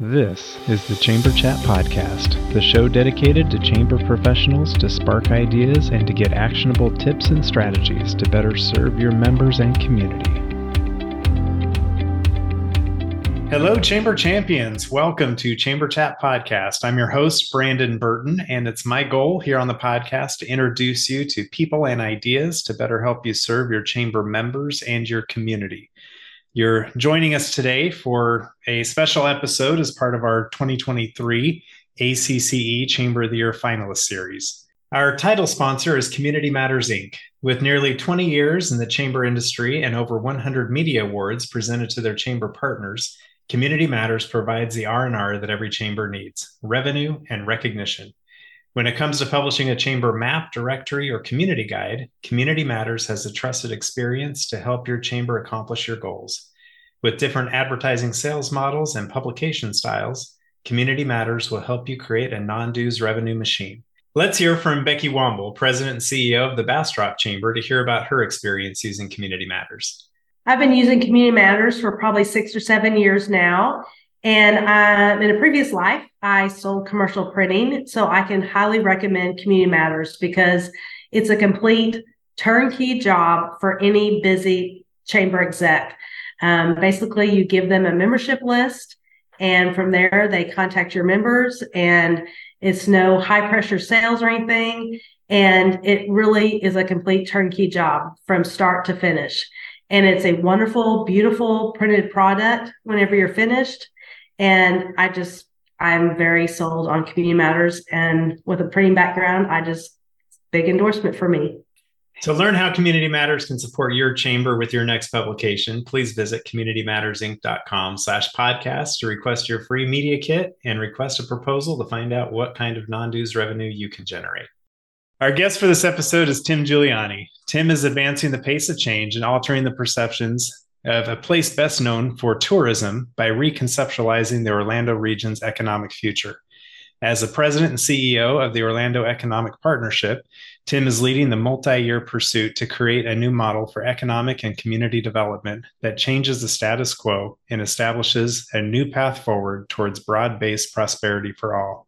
This is the Chamber Chat Podcast, the show dedicated to chamber professionals to spark ideas and to get actionable tips and strategies to better serve your members and community. Hello, Chamber Champions. Welcome to Chamber Chat Podcast. I'm your host, Brandon Burton, and it's my goal here on the podcast to introduce you to people and ideas to better help you serve your chamber members and your community. You're joining us today for a special episode as part of our 2023 ACCE Chamber of the Year Finalist Series. Our title sponsor is Community Matters, Inc. With nearly 20 years in the chamber industry and over 100 media awards presented to their chamber partners, Community Matters provides the R&R that every chamber needs, revenue and recognition. When it comes to publishing a chamber map, directory, or community guide, Community Matters has the trusted experience to help your chamber accomplish your goals. With different advertising sales models and publication styles, Community Matters will help you create a non-dues revenue machine. Let's hear from Becky Womble, President and CEO of the Bastrop Chamber, to hear about her experience using Community Matters. I've been using Community Matters for probably 6 or 7 years now, and in a previous life, I sold commercial printing, so I can highly recommend Community Matters because it's a complete turnkey job for any busy chamber exec. Basically, you give them a membership list, and from there, they contact your members, and it's no high-pressure sales or anything, and it really is a complete turnkey job from start to finish. And it's a wonderful, beautiful printed product whenever you're finished. And I'm very sold on Community Matters. And with a printing background, big endorsement for me. To learn how Community Matters can support your chamber with your next publication, please visit communitymattersinc.com/podcast to request your free media kit and request a proposal to find out what kind of non-dues revenue you can generate. Our guest for this episode is Tim Giuliani. Tim is advancing the pace of change and altering the perceptions of a place best known for tourism by reconceptualizing the Orlando region's economic future. As the president and CEO of the Orlando Economic Partnership, Tim is leading the multi-year pursuit to create a new model for economic and community development that changes the status quo and establishes a new path forward towards broad-based prosperity for all.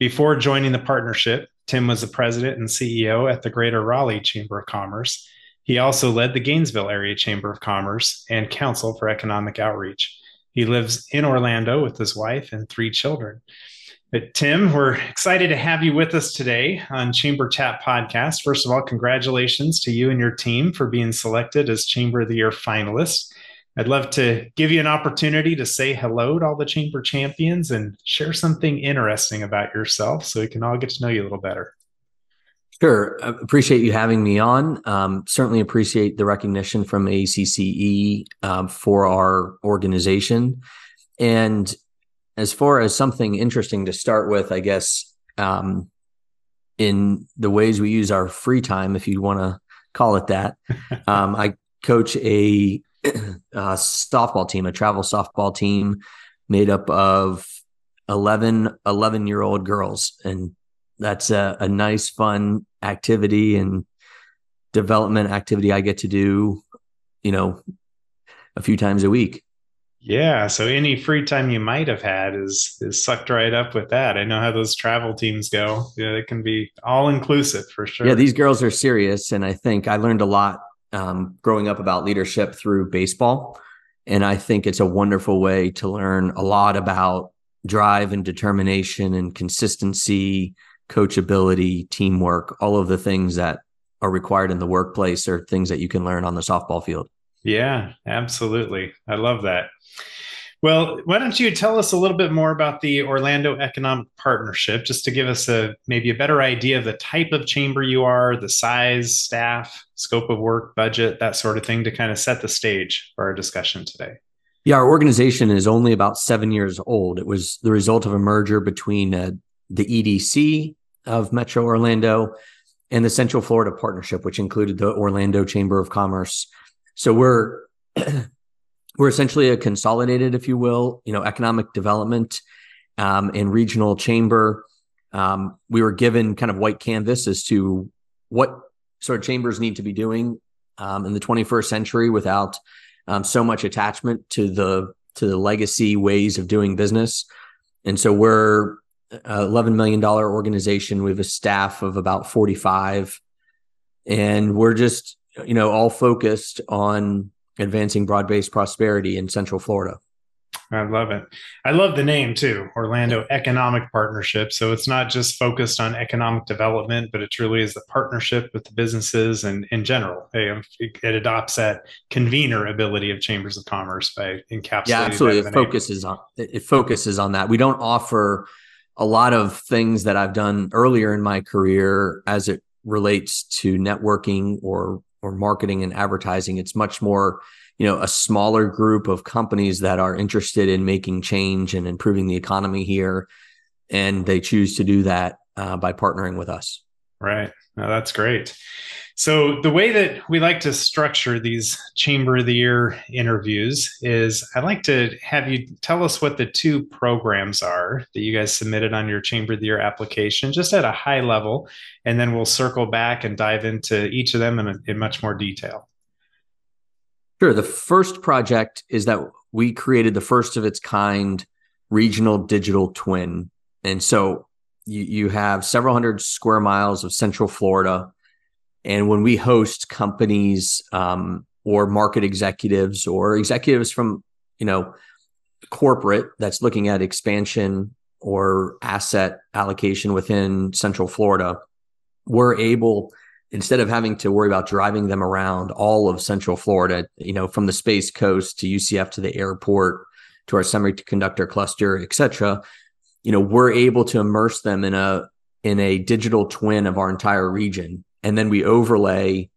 Before joining the partnership, Tim was the president and CEO at the Greater Raleigh Chamber of Commerce. He also led the Gainesville Area Chamber of Commerce and Council for Economic Outreach. He lives in Orlando with his wife and 3 children. But Tim, we're excited to have you with us today on Chamber Chat Podcast. First of all, congratulations to you and your team for being selected as Chamber of the Year finalists. I'd love to give you an opportunity to say hello to all the chamber champions and share something interesting about yourself so we can all get to know you a little better. Sure. I appreciate you having me on. Certainly appreciate the recognition from ACCE for our organization. And as far as something interesting to start with, I guess, in the ways we use our free time, if you want to call it that, I coach a softball team, a travel softball team made up of 11-year-old girls. And that's a nice, fun activity and development activity I get to do, a few times a week. Yeah. So any free time you might have had is sucked right up with that. I know how those travel teams go. Yeah, it can be all inclusive for sure. Yeah. These girls are serious. And I think I learned a lot growing up about leadership through baseball. And I think it's a wonderful way to learn a lot about drive and determination and consistency, coachability, teamwork. All of the things that are required in the workplace are things that you can learn on the softball field. Yeah, absolutely. I love that. Well, why don't you tell us a little bit more about the Orlando Economic Partnership, just to give us maybe a better idea of the type of chamber you are, the size, staff, scope of work, budget, that sort of thing, to kind of set the stage for our discussion today. Yeah, our organization is only about 7 years old. It was the result of a merger between the EDC of Metro Orlando and the Central Florida Partnership, which included the Orlando Chamber of Commerce. So we're essentially a consolidated, if you will, economic development and regional chamber. We were given kind of white canvas as to what sort of chambers need to be doing in the 21st century without so much attachment to the to the legacy ways of doing business. And so we're an $11 million organization. We have a staff of about 45, and we're just, you know, all focused on advancing broad-based prosperity in Central Florida. I love it. I love the name too, Orlando Economic Partnership. So it's not just focused on economic development, but it truly is the partnership with the businesses and in general. It adopts that convener ability of chambers of commerce by encapsulating. Yeah, absolutely. It focuses on that. We don't offer a lot of things that I've done earlier in my career as it relates to networking or marketing and advertising. It's much more, you know, a smaller group of companies that are interested in making change and improving the economy here. And they choose to do that by partnering with us. Right. No, that's great. So the way that we like to structure these Chamber of the Year interviews is I'd like to have you tell us what the two programs are that you guys submitted on your Chamber of the Year application, just at a high level, and then we'll circle back and dive into each of them in much more detail. Sure. The first project is that we created the first of its kind regional digital twin. And so you have several hundred square miles of Central Florida. And when we host companies or market executives or executives from, you know, corporate that's looking at expansion or asset allocation within Central Florida, we're able, instead of having to worry about driving them around all of Central Florida, you know, from the Space Coast to UCF to the airport to our semiconductor cluster, et cetera, you know, we're able to immerse them in a digital twin of our entire region. And then we overlay, you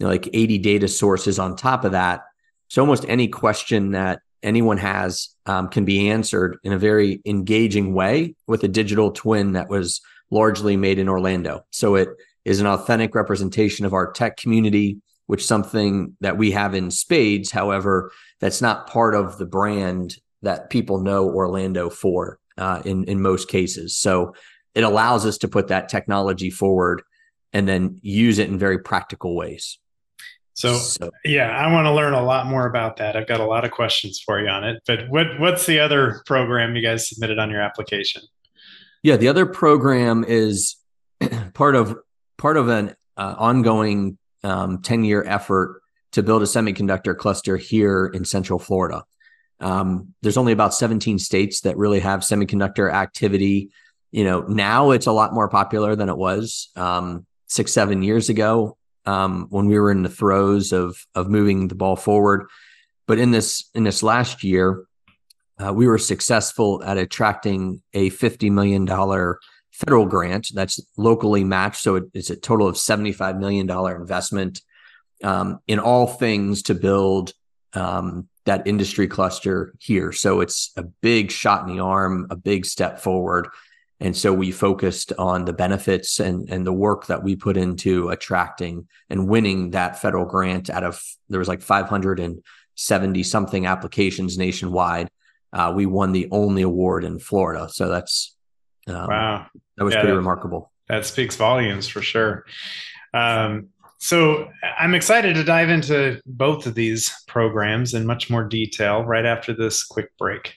know, like 80 data sources on top of that. So almost any question that anyone has can be answered in a very engaging way with a digital twin that was largely made in Orlando. So it is an authentic representation of our tech community, which is something that we have in spades. However, that's not part of the brand that people know Orlando for in most cases. So it allows us to put that technology forward and then use it in very practical ways. So yeah, I want to learn a lot more about that. I've got a lot of questions for you on it, but what's the other program you guys submitted on your application? Yeah, the other program is part of an ongoing 10-year effort to build a semiconductor cluster here in Central Florida. There's only about 17 states that really have semiconductor activity. You know, now it's a lot more popular than it was 6-7 years ago when we were in the throes of moving the ball forward. But in this last year, we were successful at attracting a $50 million federal grant that's locally matched. So it's a total of $75 million investment in all things to build that industry cluster here. So it's a big shot in the arm, a big step forward. And so we focused on the benefits and the work that we put into attracting and winning that federal grant. Out of, there was like 570 something applications nationwide. We won the only award in Florida. So that's, wow. That was pretty remarkable. That speaks volumes for sure. So I'm excited to dive into both of these programs in much more detail right after this quick break.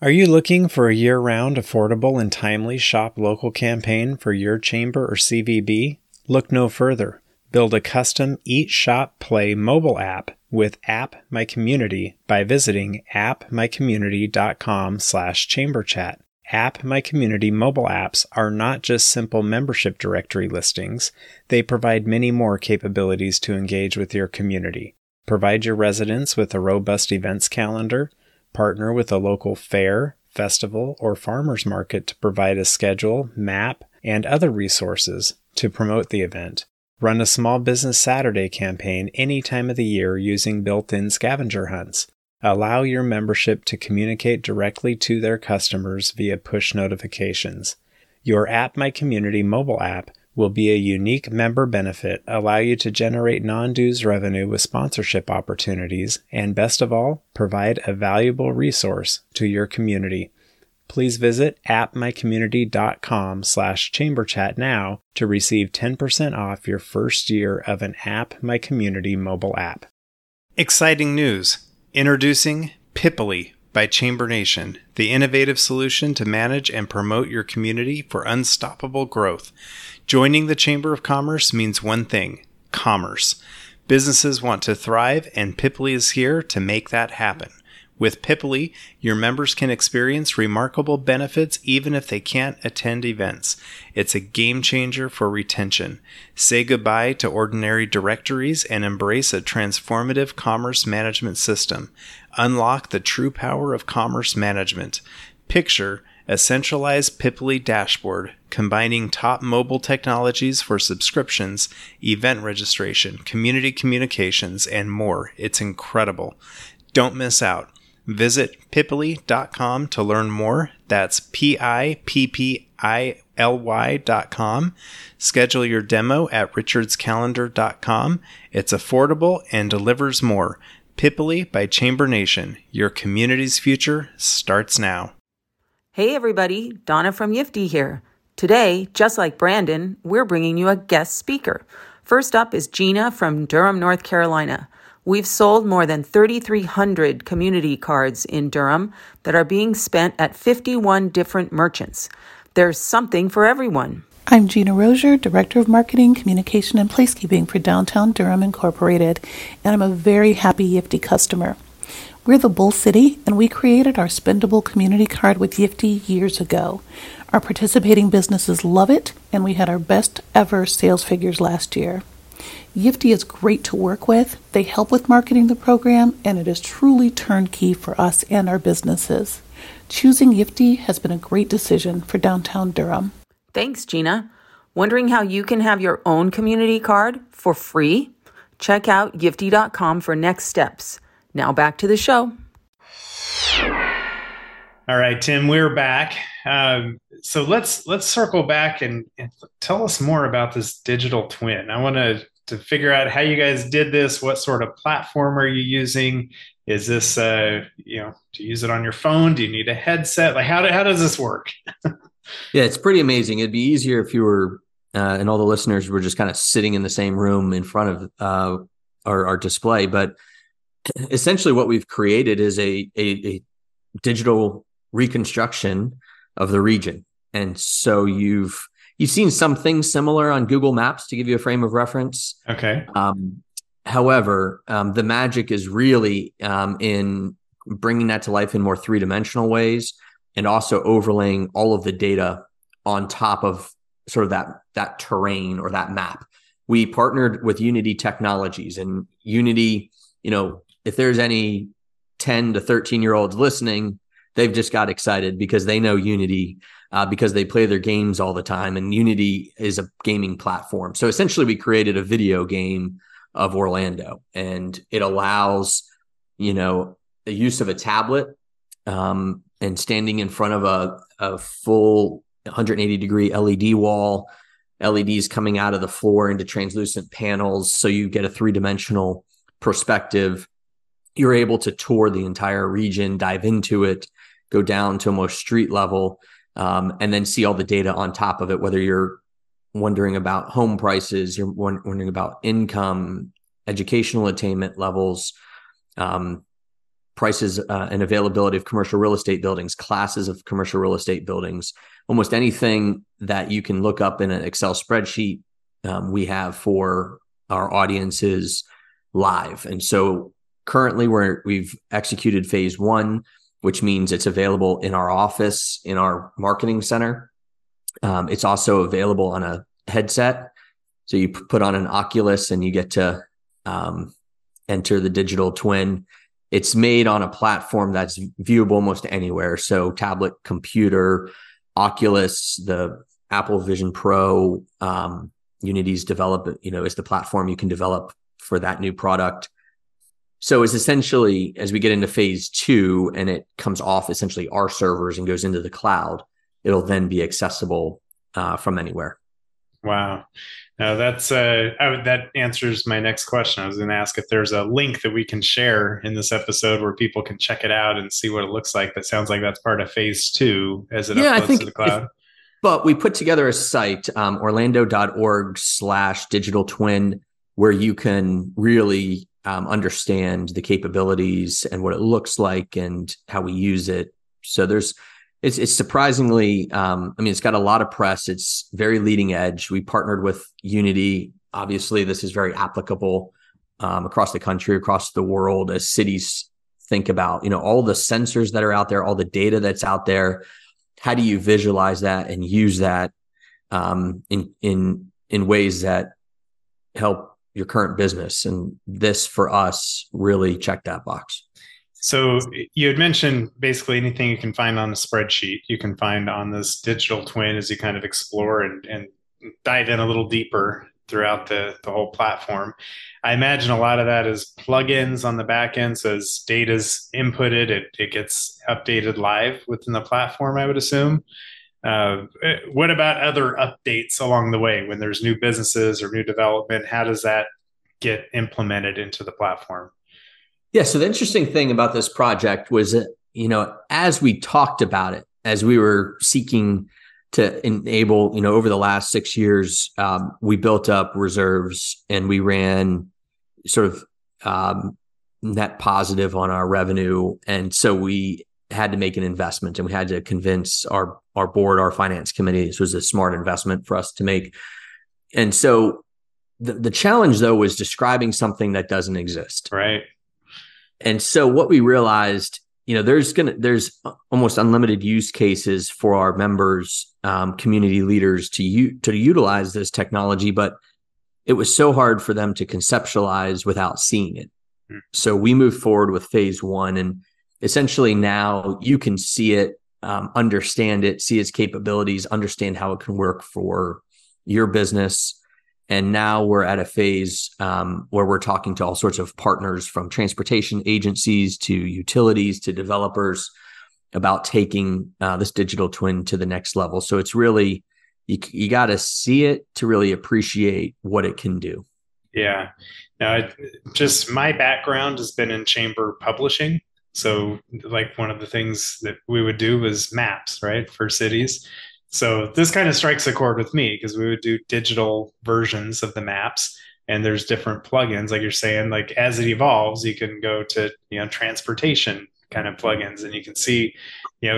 Are you looking for a year-round, affordable, and timely Shop Local campaign for your chamber or CVB? Look no further. Build a custom Eat, Shop, Play mobile app with App My Community by visiting appmycommunity.com/chamberchat. App My Community mobile apps are not just simple membership directory listings. They provide many more capabilities to engage with your community. Provide your residents with a robust events calendar. Partner with a local fair, festival, or farmers market to provide a schedule, map, and other resources to promote the event. Run a Small Business Saturday campaign any time of the year using built-in scavenger hunts. Allow your membership to communicate directly to their customers via push notifications. Your App My Community mobile app will be a unique member benefit, allow you to generate non-dues revenue with sponsorship opportunities, and best of all, provide a valuable resource to your community. Please visit appmycommunity.com/chamberchat now to receive 10% off your first year of an App My Community mobile app. Exciting news! Introducing Pipply by Chamber Nation, the innovative solution to manage and promote your community for unstoppable growth. Joining the Chamber of Commerce means one thing, commerce. Businesses want to thrive, and Pipply is here to make that happen. With Pipply, your members can experience remarkable benefits even if they can't attend events. It's a game changer for retention. Say goodbye to ordinary directories and embrace a transformative commerce management system. Unlock the true power of commerce management. Picture a centralized Pipply dashboard combining top mobile technologies for subscriptions, event registration, community communications, and more. It's incredible. Don't miss out. Visit pipply.com to learn more. That's Pipply.com. Schedule your demo at richardscalendar.com. It's affordable and delivers more. Pipply by Chamber Nation. Your community's future starts now. Hey everybody, Donna from Yiftee here. Today, just like Brandon, we're bringing you a guest speaker. First up is Gina from Durham, North Carolina. We've sold more than 3,300 community cards in Durham that are being spent at 51 different merchants. There's something for everyone. I'm Gina Rozier, Director of Marketing, Communication, and Placekeeping for Downtown Durham Incorporated, and I'm a very happy Yiftee customer. We're the Bull City, and we created our spendable community card with Yiftee years ago. Our participating businesses love it, and we had our best ever sales figures last year. Yiftee is great to work with. They help with marketing the program, and it is truly turnkey for us and our businesses. Choosing Yiftee has been a great decision for downtown Durham. Thanks, Gina. Wondering how you can have your own community card for free? Check out Yiftee.com for next steps. Now back to the show. All right, Tim, we're back. So let's circle back and tell us more about this digital twin. I want to figure out how you guys did this. What sort of platform are you using? Is this, do you use it on your phone? Do you need a headset? Like how does this work? Yeah, it's pretty amazing. It'd be easier if you were, and all the listeners were just kind of sitting in the same room in front of our display. But essentially what we've created is a digital reconstruction of the region. And so you've seen something similar on Google Maps to give you a frame of reference. Okay. However, the magic is really in bringing that to life in more three-dimensional ways, and also overlaying all of the data on top of sort of that terrain or that map. We partnered with Unity Technologies, and Unity, if there's any 10 to 13-year-olds listening, they've just got excited because they know Unity because they play their games all the time. And Unity is a gaming platform. So essentially we created a video game of Orlando, and it allows, the use of a tablet and standing in front of a full 180-degree LED wall, LEDs coming out of the floor into translucent panels. So you get a three-dimensional perspective. You're able to tour the entire region, dive into it, go down to almost street level, and then see all the data on top of it, whether you're wondering about home prices, you're wondering about income, educational attainment levels, prices and availability of commercial real estate buildings, classes of commercial real estate buildings, almost anything that you can look up in an Excel spreadsheet, we have for our audiences live. And so currently we've executed phase one, which means it's available in our office, in our marketing center. It's also available on a headset. So you put on an Oculus and you get to enter the digital twin. It's made on a platform that's viewable almost anywhere. So tablet, computer, Oculus, the Apple Vision Pro, Unity's development, is the platform you can develop for that new product. So it's essentially, as we get into phase two and it comes off essentially our servers and goes into the cloud, it'll then be accessible from anywhere. Wow. Now that's, that answers my next question. I was going to ask if there's a link that we can share in this episode where people can check it out and see what it looks like. That sounds like that's part of phase two as it uploads to the cloud. But we put together a site, orlando.org/digitaltwin, where you can really understand the capabilities and what it looks like and how we use it. So it's surprisingly, it's got a lot of press. It's very leading edge. We partnered with Unity. Obviously, this is very applicable across the country, across the world, as cities think about, all the sensors that are out there, all the data that's out there. How do you visualize that and use that in ways that help your current business? And this, for us, really checked that box. So you had mentioned basically anything you can find on a spreadsheet, you can find on this digital twin as you kind of explore and dive in a little deeper throughout the whole platform. I imagine a lot of that is plugins on the back end. So as data's inputted, it gets updated live within the platform, I would assume. What about other updates along the way when there's new businesses or new development? How does that get implemented into the platform? Yeah. So the interesting thing about this project was, as we talked about it, as we were seeking to enable, over the last 6 years, we built up reserves and we ran sort of net positive on our revenue. And so we had to make an investment, and we had to convince our board, our finance committee, this was a smart investment for us to make. And so the challenge, though, was describing something that doesn't exist. Right. And so what we realized, there's almost unlimited use cases for our members, community leaders to utilize this technology, but it was so hard for them to conceptualize without seeing it. Mm. So we moved forward with phase one, and essentially now you can see it, understand it, see its capabilities, understand how it can work for your business. And now we're at a phase where we're talking to all sorts of partners, from transportation agencies to utilities to developers, about taking this digital twin to the next level. So it's really, you got to see it to really appreciate what it can do. Yeah. Now, just my background has been in chamber publishing. So like one of the things that we would do was maps, right, for cities. So this kind of strikes a chord with me, because we would do digital versions of the maps, and there's different plugins, like you're saying, like as it evolves, you can go to, transportation kind of plugins, and you can see,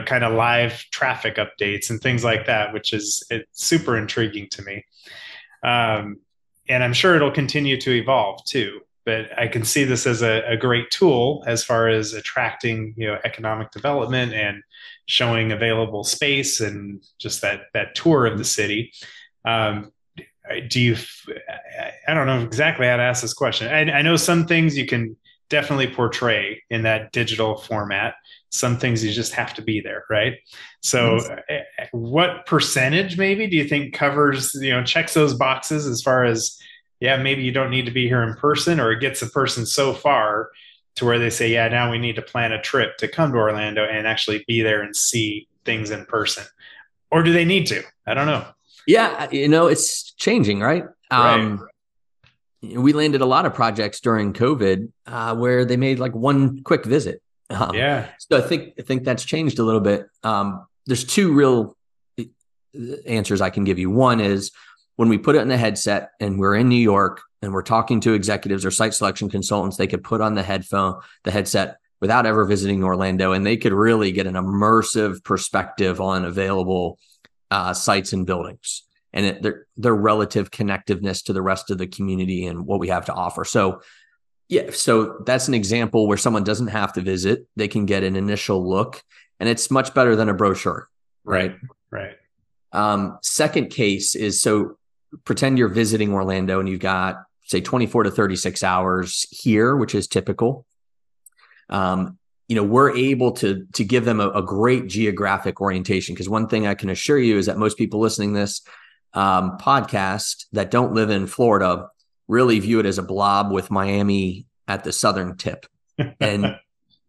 kind of live traffic updates and things like that, which is super intriguing to me. And I'm sure it'll continue to evolve too, but I can see this as a great tool as far as attracting, economic development and showing available space and just that tour of the city. I don't know exactly how to ask this question. I know some things you can definitely portray in that digital format. Some things you just have to be there, right? So mm-hmm. What percentage maybe do you think covers, checks those boxes as far as, yeah, maybe you don't need to be here in person, or it gets a person so far to where they say, yeah, now we need to plan a trip to come to Orlando and actually be there and see things in person? Or do they need to? I don't know. Yeah, it's changing, right? Right. We landed a lot of projects during COVID where they made like one quick visit. Yeah. So I think that's changed a little bit. There's two real answers I can give you. One is, when we put it in the headset and we're in New York and we're talking to executives or site selection consultants, they could put on the headset without ever visiting Orlando, and they could really get an immersive perspective on available sites and buildings and their relative connectiveness to the rest of the community and what we have to offer. So yeah, so that's an example where someone doesn't have to visit. They can get an initial look, and it's much better than a brochure. Right. Right. Second case is, so pretend you're visiting Orlando and you've got, say, 24 to 36 hours here, which is typical. We're able to give them a great geographic orientation, because one thing I can assure you is that most people listening to this podcast that don't live in Florida really view it as a blob with Miami at the southern tip. And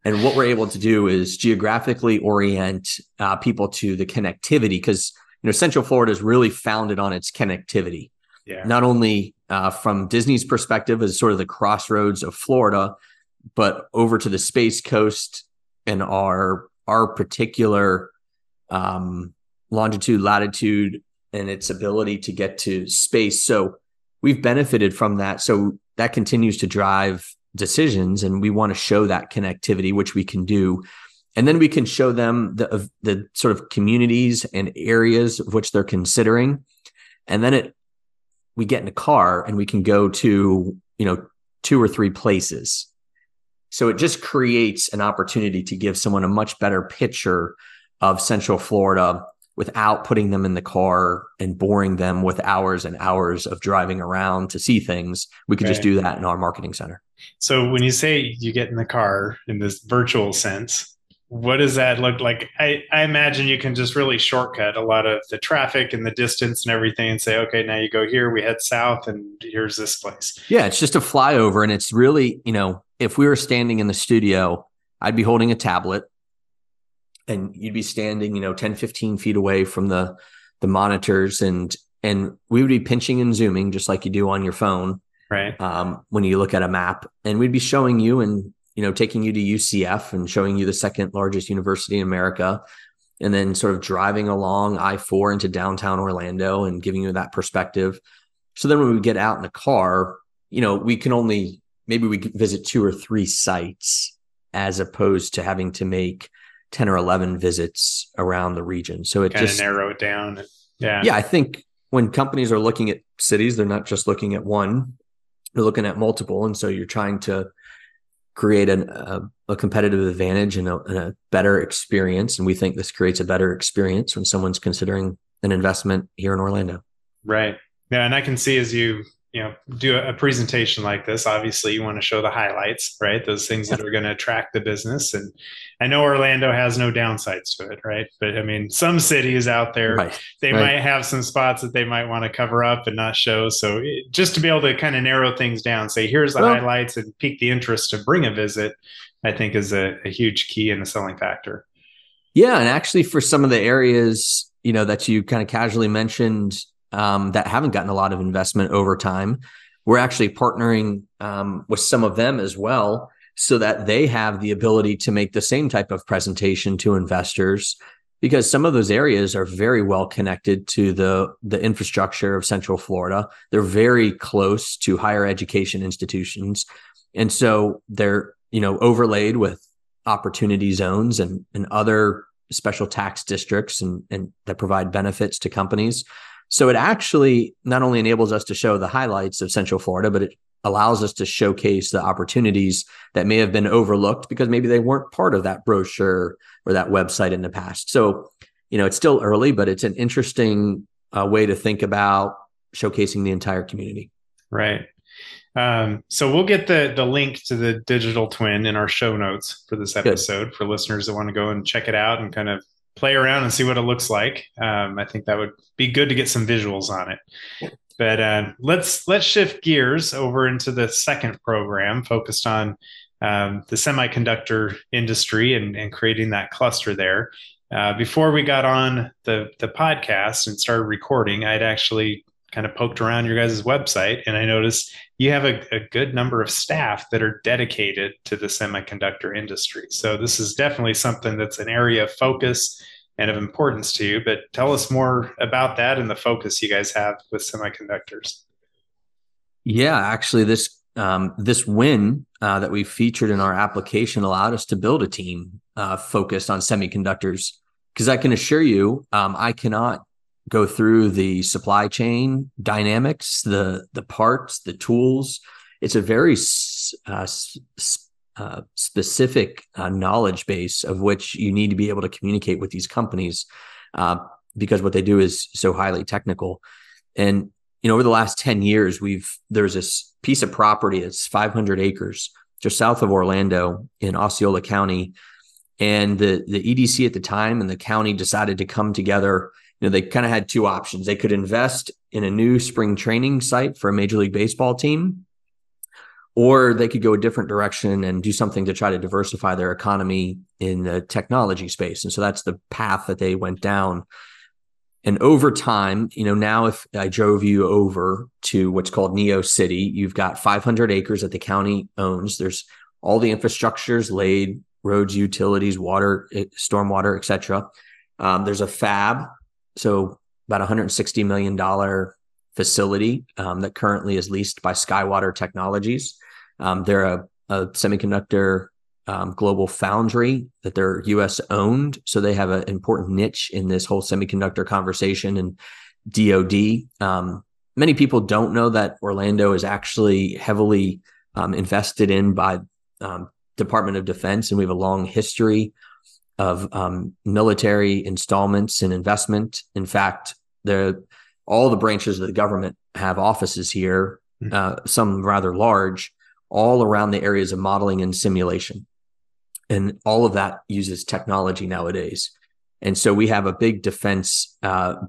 what we're able to do is geographically orient people to the connectivity, because Central Florida is really founded on its connectivity, yeah. Not only from Disney's perspective as sort of the crossroads of Florida, but over to the Space Coast and our particular longitude, latitude, and its ability to get to space. So we've benefited from that. So that continues to drive decisions, and we want to show that connectivity, which we can do. And then we can show them the sort of communities and areas of which they're considering. And then we get in a car and we can go to, you know, 2 or 3 places. So it just creates an opportunity to give someone a much better picture of Central Florida without putting them in the car and boring them with hours and hours of driving around to see things. We could just do that in our marketing center. So when you say you get in the car in this virtual sense, what does that look like? I imagine you can just really shortcut a lot of the traffic and the distance and everything and say, okay, now you go here, we head south, and here's this place. Yeah, it's just a flyover. And it's really, you know, if we were standing in the studio, I'd be holding a tablet and you'd be standing, you know, 10, 15 feet away from the monitors, and we would be pinching and zooming just like you do on your phone. Right. When you look at a map, and we'd be showing you and, you know, taking you to UCF and showing you the second largest university in America, and then sort of driving along I-4 into downtown Orlando and giving you that perspective. So then when we get out in a car, you know, we can only, maybe we could visit 2 or 3 sites as opposed to having to make 10 or 11 visits around the region. So it kind just narrow it down. Yeah. Yeah. I think when companies are looking at cities, they're not just looking at one, they're looking at multiple. And so you're trying to create a competitive advantage and a better experience. And we think this creates a better experience when someone's considering an investment here in Orlando. Right. Yeah. And I can see as you do a presentation like this, obviously you want to show the highlights, right? Those things that are going to attract the business. And I know Orlando has no downsides to it, right? But I mean, some cities out there, they might have some spots that they might want to cover up and not show. So just to be able to kind of narrow things down, say, here's the highlights and pique the interest to bring a visit, I think is a huge key and a selling factor. Yeah. And actually for some of the areas, you know, that you kind of casually mentioned, that haven't gotten a lot of investment over time, we're actually partnering with some of them as well, so that they have the ability to make the same type of presentation to investors, because some of those areas are very well connected to the infrastructure of Central Florida. They're very close to higher education institutions. And so they're, you know, overlaid with opportunity zones and other special tax districts and that provide benefits to companies. So it actually not only enables us to show the highlights of Central Florida, but it allows us to showcase the opportunities that may have been overlooked because maybe they weren't part of that brochure or that website in the past. So, you know, it's still early, but it's an interesting way to think about showcasing the entire community. Right. So we'll get the link to the digital twin in our show notes for this episode for listeners that want to go and check it out and kind of play around and see what it looks like. I think that would be good to get some visuals on it. But let's shift gears over into the second program focused on the semiconductor industry and creating that cluster there. Before we got on the podcast and started recording, I'd actually kind of poked around your guys' website, and I noticed you have a good number of staff that are dedicated to the semiconductor industry. So this is definitely something that's an area of focus and of importance to you, but tell us more about that and the focus you guys have with semiconductors. Yeah, actually this win that we featured in our application allowed us to build a team focused on semiconductors, because I can assure you, I cannot go through the supply chain dynamics, the parts, the tools. It's a very specific knowledge base of which you need to be able to communicate with these companies because what they do is so highly technical. And, you know, over the last 10 years, there's this piece of property that's 500 acres just south of Orlando in Osceola County. And the EDC at the time and the county decided to come together. You know, they kind of had 2 options. They could invest in a new spring training site for a Major League Baseball team, or they could go a different direction and do something to try to diversify their economy in the technology space. And so that's the path that they went down. And over time, you know, now if I drove you over to what's called Neo City, you've got 500 acres that the county owns. There's all the infrastructures laid, roads, utilities, water, stormwater, et cetera. There's a fab. So about $160 million facility that currently is leased by Skywater Technologies. They're a a semiconductor global foundry that they're U.S. owned. So they have an important niche in this whole semiconductor conversation and DOD. Many people don't know that Orlando is actually heavily invested in by Department of Defense, and we have a long history of military installments and investment. In fact, all the branches of the government have offices here, some rather large, all around the areas of modeling and simulation. And all of that uses technology nowadays. And so we have a big defense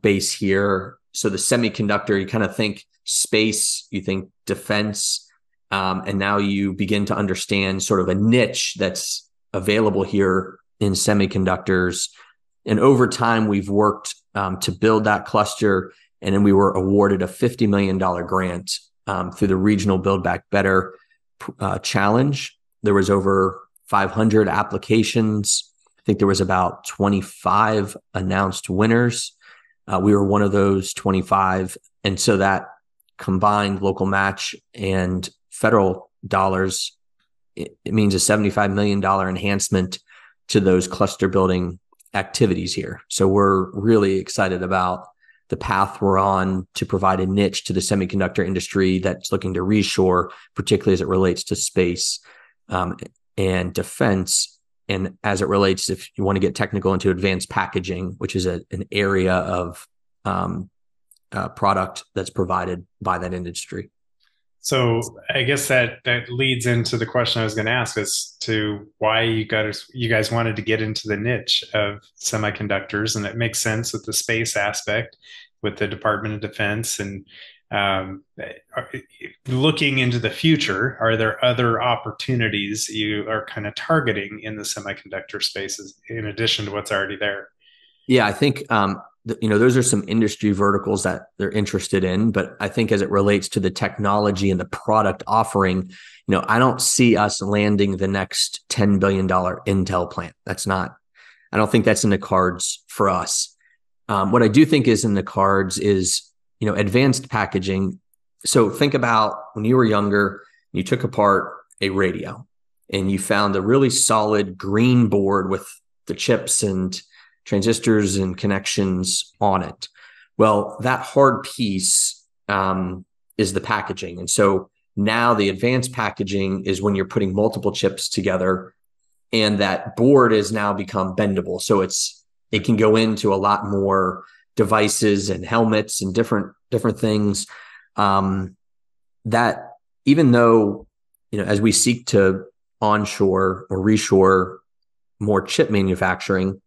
base here. So the semiconductor, you kind of think space, you think defense, and now you begin to understand sort of a niche that's available here in semiconductors. And over time, we've worked to build that cluster. And then we were awarded a $50 million grant through the regional Build Back Better challenge. There was over 500 applications. I think there was about 25 announced winners. We were one of those 25. And so that combined local match and federal dollars, it means a $75 million enhancement to those cluster building activities here. So we're really excited about the path we're on to provide a niche to the semiconductor industry that's looking to reshore, particularly as it relates to space and defense. And as it relates, if you want to get technical, into advanced packaging, which is an area of product that's provided by that industry. So I guess that leads into the question I was going to ask as to why you guys wanted to get into the niche of semiconductors. And it makes sense with the space aspect, with the Department of Defense. And looking into the future, are there other opportunities you are kind of targeting in the semiconductor spaces in addition to what's already there? Yeah, I think those are some industry verticals that they're interested in. But I think as it relates to the technology and the product offering, I don't see us landing the next $10 billion Intel plant. I don't think that's in the cards for us. What I do think is in the cards is, advanced packaging. So think about when you were younger, you took apart a radio and you found a really solid green board with the chips and transistors and connections on it. Well, that hard piece is the packaging. And so now the advanced packaging is when you're putting multiple chips together, and that board has now become bendable. So it can go into a lot more devices and helmets and different things that, even though, as we seek to onshore or reshore more chip manufacturing,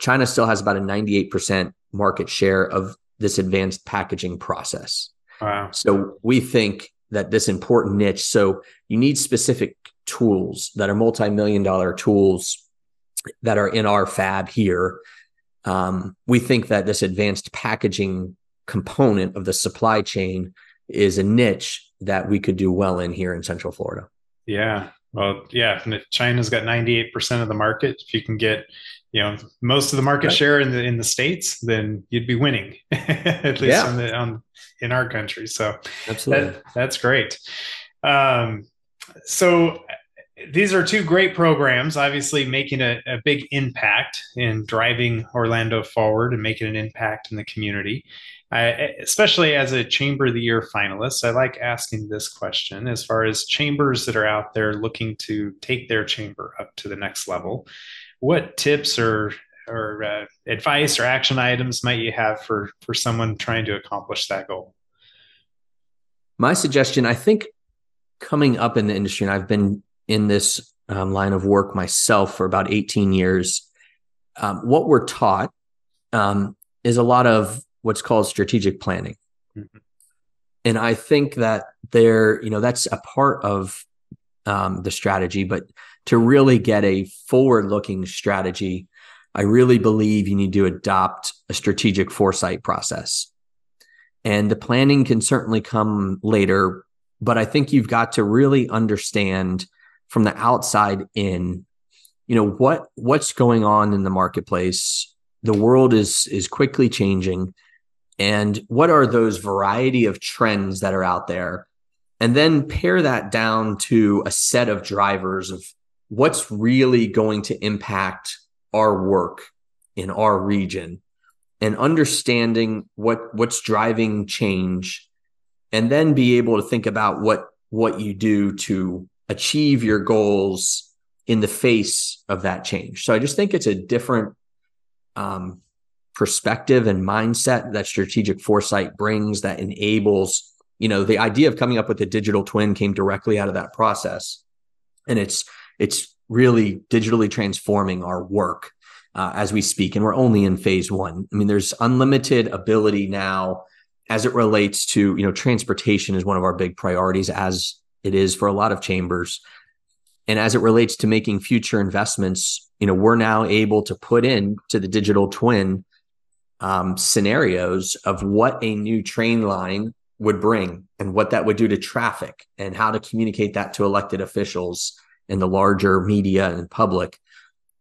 China still has about a 98% market share of this advanced packaging process. Wow. So we think that this important niche, so you need specific tools that are multi-million-dollar tools that are in our fab here. We think that this advanced packaging component of the supply chain is a niche that we could do well in here in Central Florida. Yeah. Well, yeah. China's got 98% of the market. If you can get most of the market share in the States, then you'd be winning, at least in our country. So absolutely, that's great. So these are two great programs, obviously making a big impact in driving Orlando forward and making an impact in the community. Especially as a Chamber of the Year finalist, I like asking this question as far as chambers that are out there looking to take their chamber up to the next level. What tips or advice or action items might you have for someone trying to accomplish that goal? My suggestion, I think, coming up in the industry, and I've been in this line of work myself for about 18 years, what we're taught is a lot of what's called strategic planning. Mm-hmm. And I think that that's a part of the strategy, but to really get a forward-looking strategy, I really believe you need to adopt a strategic foresight process. And the planning can certainly come later, but I think you've got to really understand from the outside in, what's going on in the marketplace. The world is quickly changing. And what are those variety of trends that are out there? and then pare that down to a set of drivers of what's really going to impact our work in our region, and understanding what's driving change, and then be able to think about what you do to achieve your goals in the face of that change. So I just think it's a different perspective and mindset that strategic foresight brings that enables, you know, the idea of coming up with a digital twin came directly out of that process. And it's really digitally transforming our work as we speak. And we're only in phase one. I mean, there's unlimited ability now as it relates to, you know, transportation is one of our big priorities, as it is for a lot of chambers. And as it relates to making future investments, you know, we're now able to put in to the digital twin scenarios of what a new train line would bring and what that would do to traffic and how to communicate that to elected officials and the larger media and public.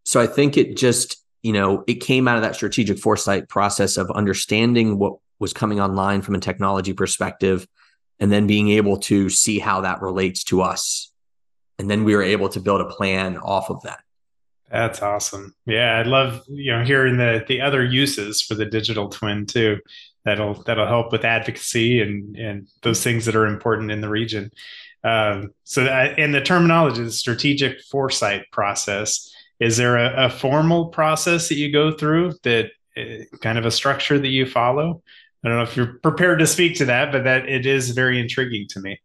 So I think it just, you know, it came out of that strategic foresight process of understanding what was coming online from a technology perspective, and then being able to see how that relates to us. And then we were able to build a plan off of that. That's awesome. Yeah, I love, you know, hearing the other uses for the digital twin too. That'll help with advocacy and those things that are important in the region. So the terminology, the strategic foresight process, is there a formal process that you go through, that kind of a structure that you follow? I don't know if you're prepared to speak to that, but that it is very intriguing to me.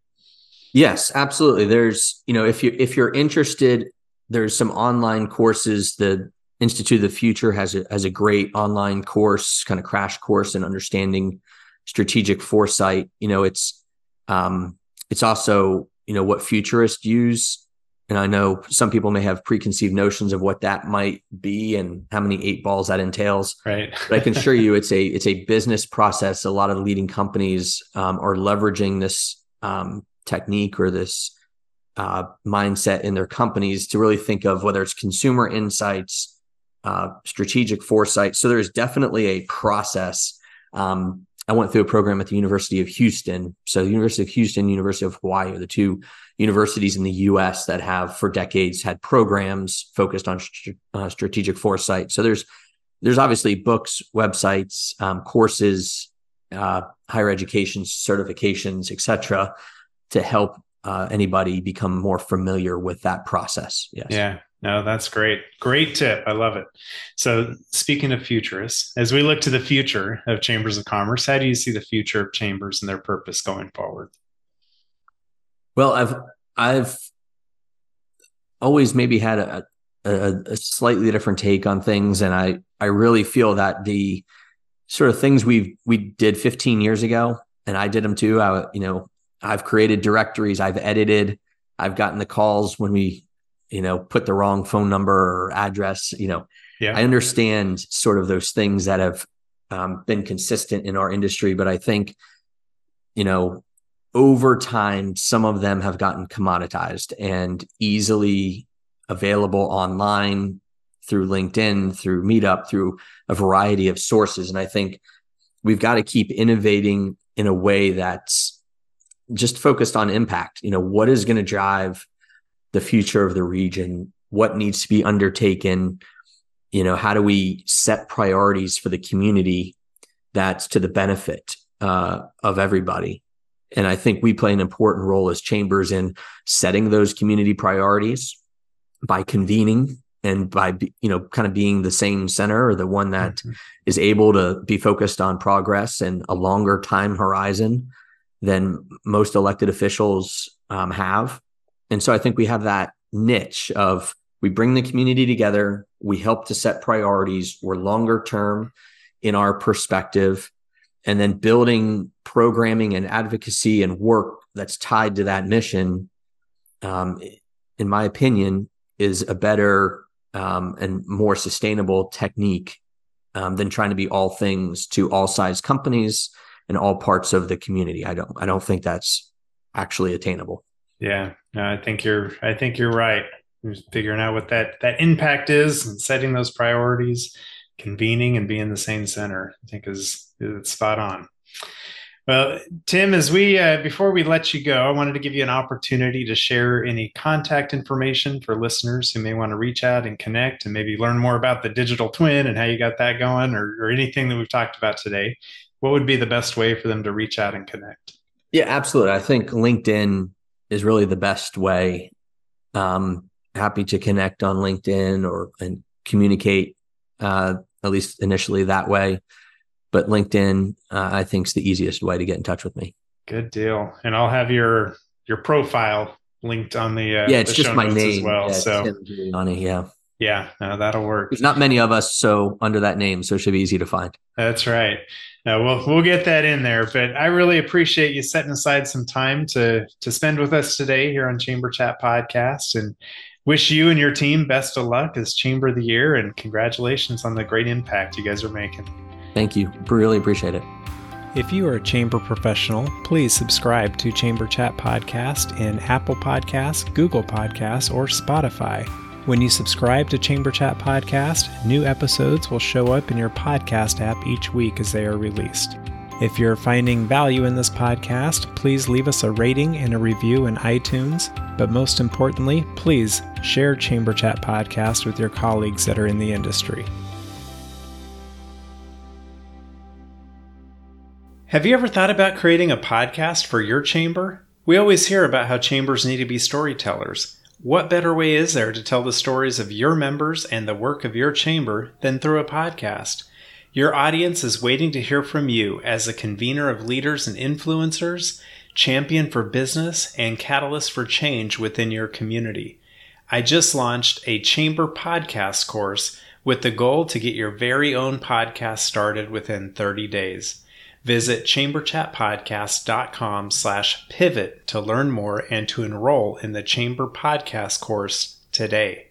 Yes, absolutely. There's, you know, if you're interested, there's some online courses. The Institute of the Future has a great online course, kind of crash course in understanding strategic foresight. You know, it's also, you know, what futurists use. And I know some people may have preconceived notions of what that might be and how many 8 balls that entails. Right. But I can assure you it's a business process. A lot of the leading companies are leveraging this technique or this mindset in their companies to really think of whether it's consumer insights, strategic foresight. So there's definitely a process. I went through a program at the University of Houston. So the University of Houston, University of Hawaii are the two universities in the U.S. that have for decades had programs focused on strategic foresight. So there's obviously books, websites, courses, higher education certifications, et cetera, to help anybody become more familiar with that process. Yes. Yeah. No, that's great. Great tip. I love it. So speaking of futurists, as we look to the future of Chambers of Commerce, how do you see the future of chambers and their purpose going forward? Well, I've always maybe had a slightly different take on things. And I really feel that the sort of things we did 15 years ago, and I did them too. I've created directories, I've edited, I've gotten the calls when we, you know, put the wrong phone number or address, you know, yeah. I understand sort of those things that have been consistent in our industry, but I think, you know, over time, some of them have gotten commoditized and easily available online through LinkedIn, through Meetup, through a variety of sources. And I think we've got to keep innovating in a way that's just focused on impact. You know, what is going to drive the future of the region? What needs to be undertaken? You know, how do we set priorities for the community that's to the benefit of everybody? And I think we play an important role as chambers in setting those community priorities by convening and by, you know, kind of being the same center or the one that mm-hmm. is able to be focused on progress and a longer time horizon than most elected officials have. And so I think we have that niche of we bring the community together, we help to set priorities, we're longer term in our perspective, and then building programming and advocacy and work that's tied to that mission, in my opinion, is a better and more sustainable technique than trying to be all things to all size companies in all parts of the community. I don't think that's actually attainable. Yeah, no, I think you're right. Figuring out what that impact is and setting those priorities, convening and being the same center, I think is spot on. Well, Tim, as we before we let you go, I wanted to give you an opportunity to share any contact information for listeners who may want to reach out and connect and maybe learn more about the digital twin and how you got that going, or anything that we've talked about today. What would be the best way for them to reach out and connect? Yeah, absolutely. I think LinkedIn is really the best way. Happy to connect on LinkedIn and communicate, at least initially that way. But LinkedIn, I think, is the easiest way to get in touch with me. Good deal. And I'll have your profile linked on the it's the just show my notes name as well. Yeah, so Tim Giuliani, yeah, no, that'll work. There's not many of us under that name, so it should be easy to find. That's right. No, we'll get that in there. But I really appreciate you setting aside some time to spend with us today here on Chamber Chat Podcast, and wish you and your team best of luck as Chamber of the Year, and congratulations on the great impact you guys are making. Thank you. Really appreciate it. If you are a chamber professional, please subscribe to Chamber Chat Podcast in Apple Podcasts, Google Podcasts, or Spotify. When you subscribe to Chamber Chat Podcast, new episodes will show up in your podcast app each week as they are released. If you're finding value in this podcast, please leave us a rating and a review in iTunes. But most importantly, please share Chamber Chat Podcast with your colleagues that are in the industry. Have you ever thought about creating a podcast for your chamber? We always hear about how chambers need to be storytellers. What better way is there to tell the stories of your members and the work of your chamber than through a podcast? Your audience is waiting to hear from you as a convener of leaders and influencers, champion for business, and catalyst for change within your community. I just launched a chamber podcast course with the goal to get your very own podcast started within 30 days. Visit chamberchatpodcast.com/pivot to learn more and to enroll in the Chamber Podcast course today.